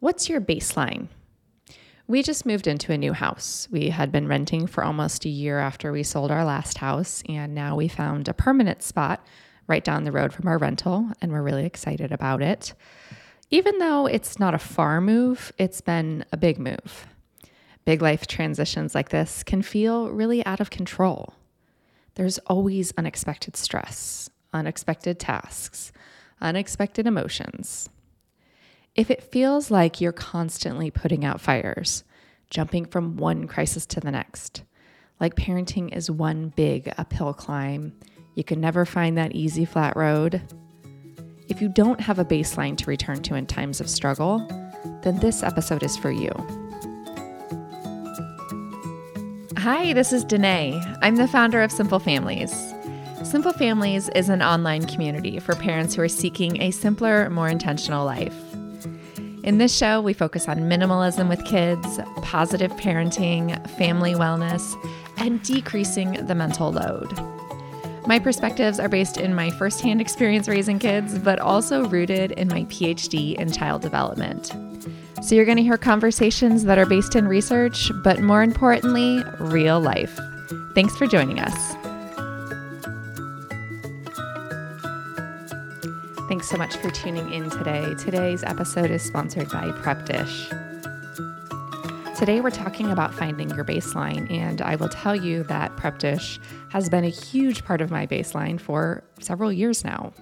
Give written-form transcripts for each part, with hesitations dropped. What's your baseline? We just moved into a new house. We had been renting for almost a year after we sold our last house, and now we found a permanent spot right down the road from our rental, and we're really excited about it. Even though it's not a far move, it's been a big move. Big life transitions like this can feel really out of control. There's always unexpected stress, unexpected tasks, unexpected emotions. If it feels like you're constantly putting out fires, jumping from one crisis to the next, like parenting is one big uphill climb, you can never find that easy flat road. If you don't have a baseline to return to in times of struggle, then this episode is for you. Hi, this is Danae. I'm the founder of Simple Families. Simple Families is an online community for parents who are seeking a simpler, more intentional life. In this show, we focus on minimalism with kids, positive parenting, family wellness, and decreasing the mental load. My perspectives are based in my firsthand experience raising kids, but also rooted in my PhD in child development. So you're going to hear conversations that are based in research, but more importantly, real life. Thanks for joining us. Thanks so much for tuning in today. Today's episode is sponsored by PrepDish. Today we're talking about finding your baseline, and I will tell you that PrepDish has been a huge part of my baseline for several years now.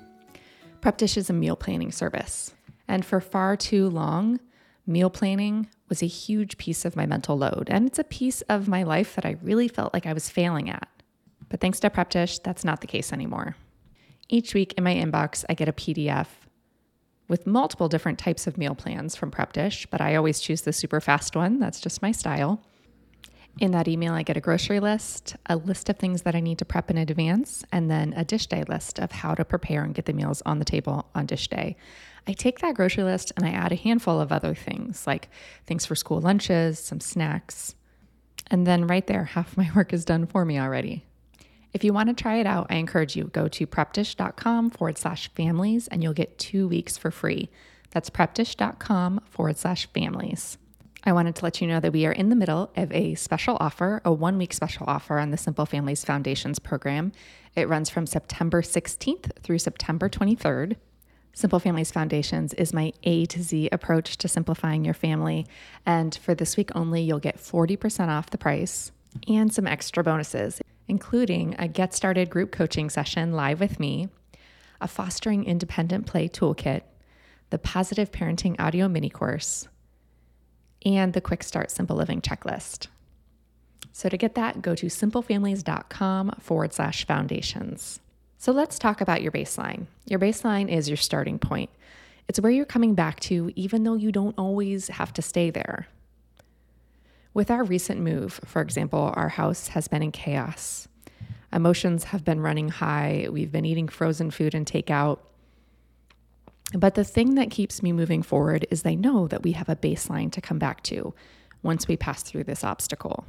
PrepDish is a meal planning service, and for far too long, meal planning was a huge piece of my mental load, and it's a piece of my life that I really felt like I was failing at. But thanks to PrepDish, that's not the case anymore. Each week in my inbox, I get a PDF with multiple different types of meal plans from PrepDish, but I always choose the super fast one. That's just my style. In that email, I get a grocery list, a list of things that I need to prep in advance, and then a dish day list of how to prepare and get the meals on the table on dish day. I take that grocery list and I add a handful of other things, like things for school lunches, some snacks, and then right there, half my work is done for me already. If you want to try it out, I encourage you, go to prepdish.com/families and you'll get 2 weeks for free. That's prepdish.com/families. I wanted to let you know that we are in the middle of a special offer, a 1 week special offer on the Simple Families Foundations program. It runs from September 16th through September 23rd. Simple Families Foundations is my A to Z approach to simplifying your family. And for this week only, you'll get 40% off the price and some extra bonuses, including a Get Started group coaching session live with me, a Fostering Independent Play Toolkit, the Positive Parenting Audio Mini Course, and the Quick Start Simple Living Checklist. So to get that, go to simplefamilies.com/foundations. So let's talk about your baseline. Your baseline is your starting point. It's where you're coming back to, even though you don't always have to stay there. With our recent move, for example, our house has been in chaos. Emotions have been running high. We've been eating frozen food and takeout. But the thing that keeps me moving forward is I know that we have a baseline to come back to once we pass through this obstacle.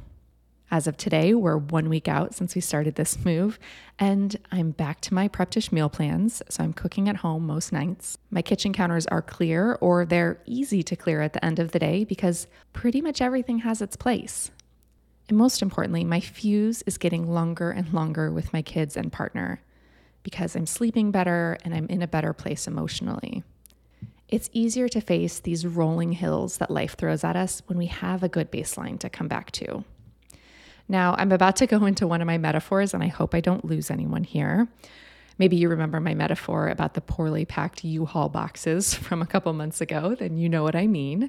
As of today, we're 1 week out since we started this move, and I'm back to my PrepDish meal plans, so I'm cooking at home most nights. My kitchen counters are clear, or they're easy to clear at the end of the day because pretty much everything has its place. And most importantly, my fuse is getting longer and longer with my kids and partner because I'm sleeping better and I'm in a better place emotionally. It's easier to face these rolling hills that life throws at us when we have a good baseline to come back to. Now, I'm about to go into one of my metaphors, and I hope I don't lose anyone here. Maybe you remember my metaphor about the poorly packed U-Haul boxes from a couple months ago, then you know what I mean.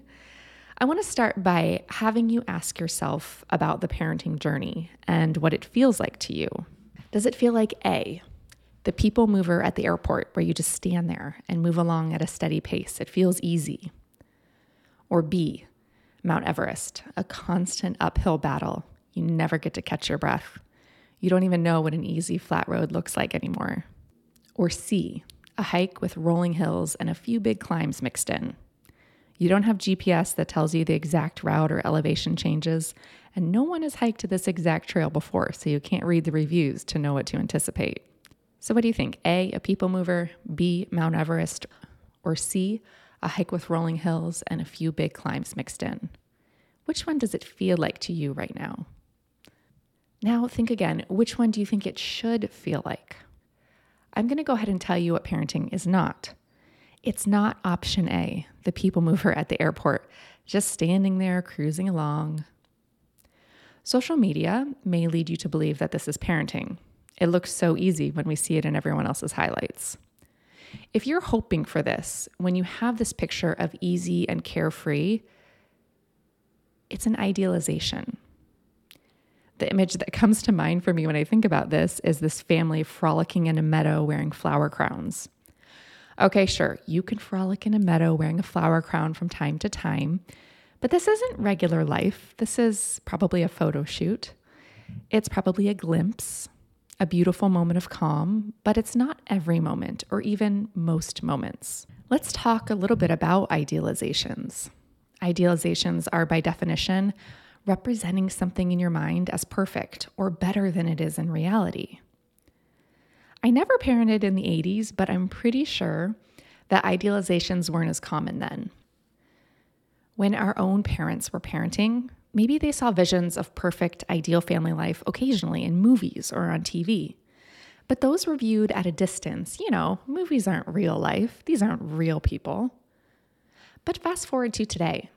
I want to start by having you ask yourself about the parenting journey and what it feels like to you. Does it feel like A, the people mover at the airport where you just stand there and move along at a steady pace? It feels easy. Or B, Mount Everest, a constant uphill battle. You never get to catch your breath. You don't even know what an easy flat road looks like anymore. Or C, a hike with rolling hills and a few big climbs mixed in. You don't have GPS that tells you the exact route or elevation changes, and no one has hiked this exact trail before, so you can't read the reviews to know what to anticipate. So what do you think? A, a people mover, B, Mount Everest, or C, a hike with rolling hills, and a few big climbs mixed in. Which one does it feel like to you right now? Now think again, which one do you think it should feel like? I'm going to go ahead and tell you what parenting is not. It's not option A, the people mover at the airport, just standing there cruising along. Social media may lead you to believe that this is parenting. It looks so easy when we see it in everyone else's highlights. If you're hoping for this, when you have this picture of easy and carefree, it's an idealization. The image that comes to mind for me when I think about this is this family frolicking in a meadow wearing flower crowns. Okay, sure, you can frolic in a meadow wearing a flower crown from time to time, but this isn't regular life. This is probably a photo shoot. It's probably a glimpse, a beautiful moment of calm, but it's not every moment or even most moments. Let's talk a little bit about idealizations. Idealizations are, by definition, representing something in your mind as perfect or better than it is in reality. I never parented in the 80s, but I'm pretty sure that idealizations weren't as common then. When our own parents were parenting, maybe they saw visions of perfect, ideal family life occasionally in movies or on TV. But those were viewed at a distance. You know, movies aren't real life. These aren't real people. But fast forward to today.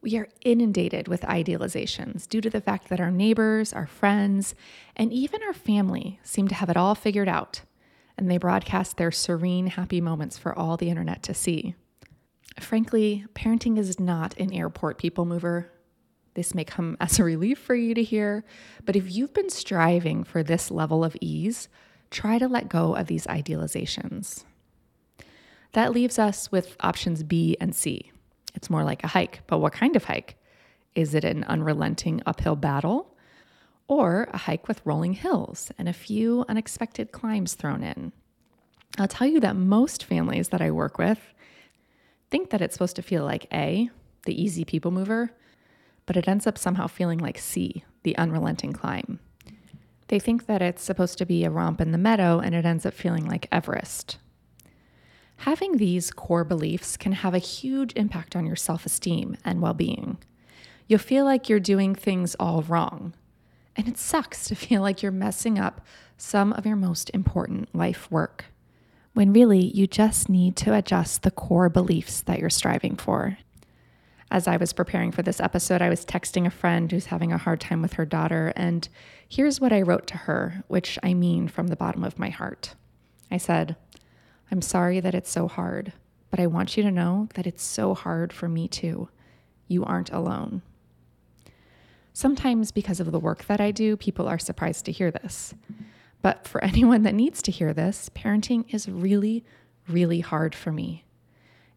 We are inundated with idealizations due to the fact that our neighbors, our friends, and even our family seem to have it all figured out, and they broadcast their serene, happy moments for all the internet to see. Frankly, parenting is not an airport people mover. This may come as a relief for you to hear, but if you've been striving for this level of ease, try to let go of these idealizations. That leaves us with options B and C. It's more like a hike, but what kind of hike? Is it an unrelenting uphill battle, or a hike with rolling hills and a few unexpected climbs thrown in? I'll tell you that most families that I work with think that it's supposed to feel like A, the easy people mover, but it ends up somehow feeling like C, the unrelenting climb. They think that it's supposed to be a romp in the meadow, and it ends up feeling like Everest. Having these core beliefs can have a huge impact on your self-esteem and well-being. You'll feel like you're doing things all wrong, and it sucks to feel like you're messing up some of your most important life work, when really you just need to adjust the core beliefs that you're striving for. As I was preparing for this episode, I was texting a friend who's having a hard time with her daughter, and here's what I wrote to her, which I mean from the bottom of my heart. I said, "I'm sorry that it's so hard, but I want you to know that it's so hard for me too. You aren't alone." Sometimes because of the work that I do, people are surprised to hear this. But for anyone that needs to hear this, parenting is really, really hard for me.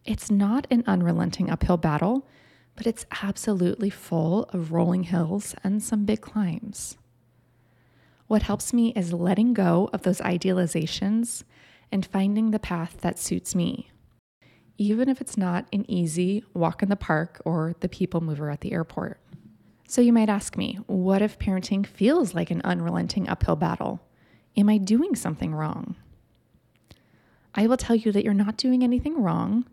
It's not an unrelenting uphill battle, but it's absolutely full of rolling hills and some big climbs. What helps me is letting go of those idealizations and finding the path that suits me, even if it's not an easy walk in the park or the people mover at the airport. So you might ask me, what if parenting feels like an unrelenting uphill battle? Am I doing something wrong? I will tell you that you're not doing anything wrong.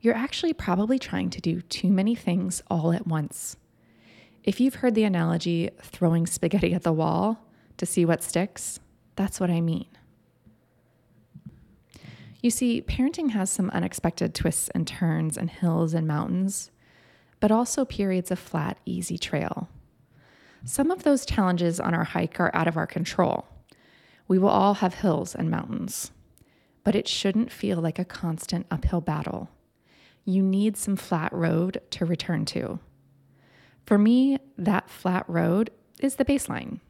You're actually probably trying to do too many things all at once. If you've heard the analogy, throwing spaghetti at the wall to see what sticks, that's what I mean. You see, parenting has some unexpected twists and turns and hills and mountains, but also periods of flat, easy trail. Some of those challenges on our hike are out of our control. We will all have hills and mountains, but it shouldn't feel like a constant uphill battle. You need some flat road to return to. For me, that flat road is the baseline.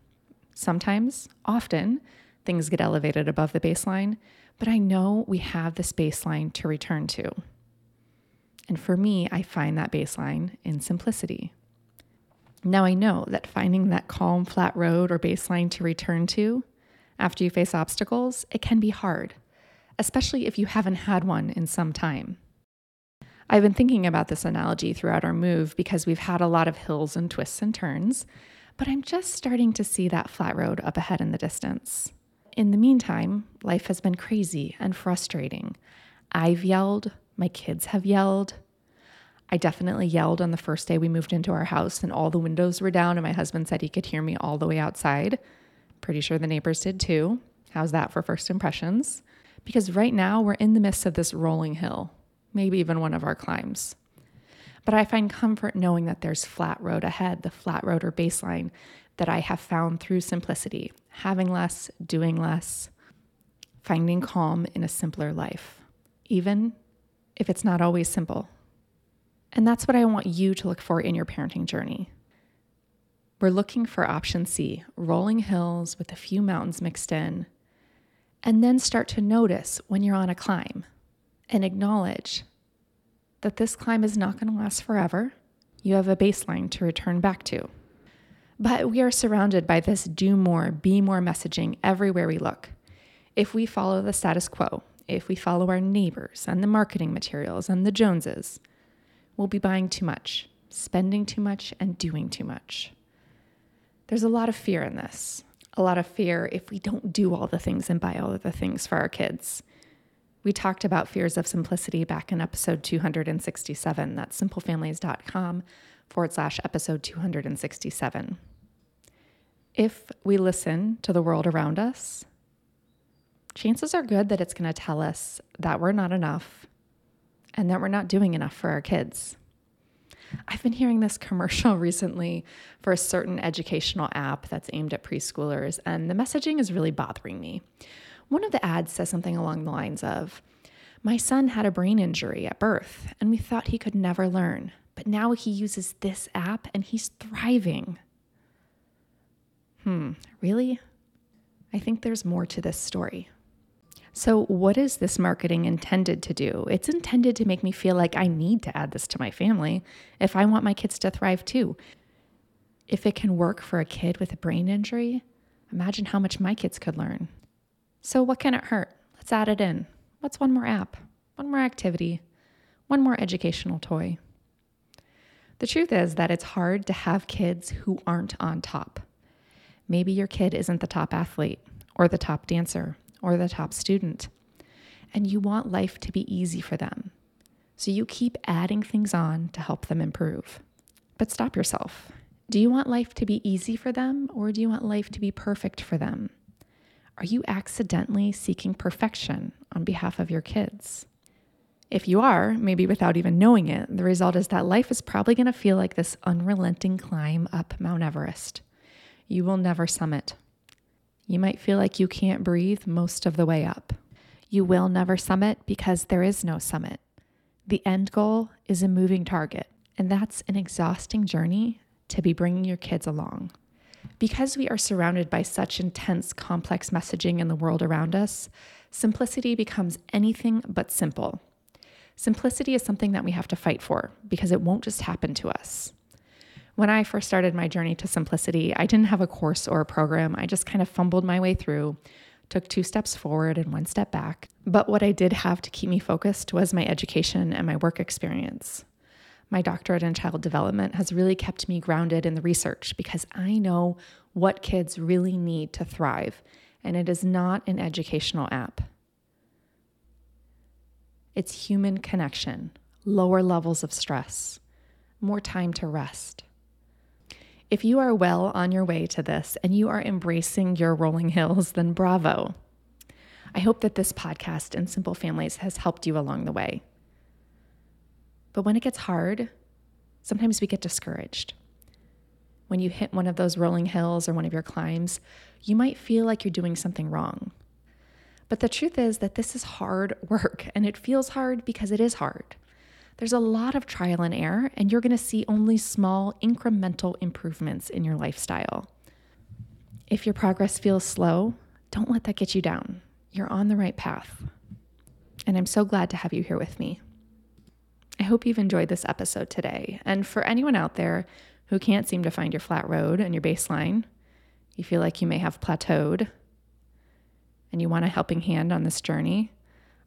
Sometimes, often, things get elevated above the baseline, but I know we have this baseline to return to. And for me, I find that baseline in simplicity. Now I know that finding that calm, flat road or baseline to return to after you face obstacles, it can be hard, especially if you haven't had one in some time. I've been thinking about this analogy throughout our move because we've had a lot of hills and twists and turns, but I'm just starting to see that flat road up ahead in the distance. In the meantime, life has been crazy and frustrating. I've yelled, My kids have yelled. I definitely yelled on the first day we moved into our house and all the windows were down and my husband said he could hear me all the way outside. Pretty sure the neighbors did too. How's that for first impressions? Because right now we're in the midst of this rolling hill, maybe even one of our climbs. But I find comfort knowing that there's flat road ahead, the flat road or baseline that I have found through simplicity, having less, doing less, finding calm in a simpler life, even if it's not always simple. And that's what I want you to look for in your parenting journey. We're looking for option C, rolling hills with a few mountains mixed in, and then start to notice when you're on a climb and acknowledge that this climb is not going to last forever. You have a baseline to return back to. But we are surrounded by this do more, be more messaging everywhere we look. If we follow the status quo, if we follow our neighbors and the marketing materials and the Joneses, we'll be buying too much, spending too much, and doing too much. There's a lot of fear in this, a lot of fear if we don't do all the things and buy all of the things for our kids. We talked about fears of simplicity back in episode 267. That's simplefamilies.com/episode 267. If we listen to the world around us, chances are good that it's going to tell us that we're not enough and that we're not doing enough for our kids. I've been hearing this commercial recently for a certain educational app that's aimed at preschoolers, and the messaging is really bothering me. One of the ads says something along the lines of, "My son had a brain injury at birth, and we thought he could never learn, but now he uses this app and he's thriving." Really? I think there's more to this story. So what is this marketing intended to do? It's intended to make me feel like I need to add this to my family if I want my kids to thrive too. If it can work for a kid with a brain injury, imagine how much my kids could learn. So what can it hurt? Let's add it in. What's one more app? One more activity? One more educational toy? The truth is that it's hard to have kids who aren't on top. Maybe your kid isn't the top athlete or the top dancer or the top student, and you want life to be easy for them. So you keep adding things on to help them improve. But stop yourself. Do you want life to be easy for them, or do you want life to be perfect for them? Are you accidentally seeking perfection on behalf of your kids? If you are, maybe without even knowing it, the result is that life is probably going to feel like this unrelenting climb up Mount Everest. You will never summit. You might feel like you can't breathe most of the way up. You will never summit because there is no summit. The end goal is a moving target, and that's an exhausting journey to be bringing your kids along. Because we are surrounded by such intense, complex messaging in the world around us, simplicity becomes anything but simple. Simplicity is something that we have to fight for because it won't just happen to us. When I first started my journey to simplicity, I didn't have a course or a program. I just kind of fumbled my way through, took 2 steps forward and 1 step back. But what I did have to keep me focused was my education and my work experience. My doctorate in child development has really kept me grounded in the research because I know what kids really need to thrive, and it is not an educational app. It's human connection, lower levels of stress, more time to rest. If you are well on your way to this and you are embracing your rolling hills, then bravo. I hope that this podcast and Simple Families has helped you along the way. But when it gets hard, sometimes we get discouraged. When you hit one of those rolling hills or one of your climbs, you might feel like you're doing something wrong. But the truth is that this is hard work, and it feels hard because it is hard. There's a lot of trial and error, and you're going to see only small incremental improvements in your lifestyle. If your progress feels slow, don't let that get you down. You're on the right path. And I'm so glad to have you here with me. I hope you've enjoyed this episode today. And for anyone out there who can't seem to find your flat road and your baseline, you feel like you may have plateaued, and you want a helping hand on this journey,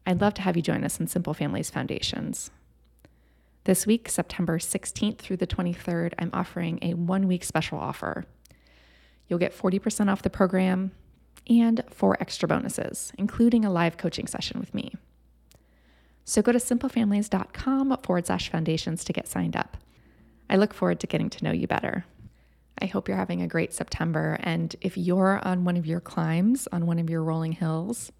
I'd love to have you join us in Simple Families Foundations. This week, September 16th through the 23rd, I'm offering a 1-week special offer. You'll get 40% off the program and 4 extra bonuses, including a live coaching session with me. So go to simplefamilies.com/foundations to get signed up. I look forward to getting to know you better. I hope you're having a great September. And if you're on one of your climbs, on one of your rolling hills,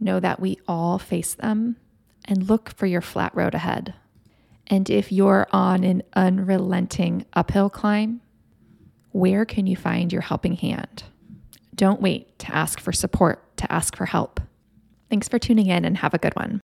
know that we all face them and look for your flat road ahead. And if you're on an unrelenting uphill climb, where can you find your helping hand? Don't wait to ask for support, to ask for help. Thanks for tuning in and have a good one.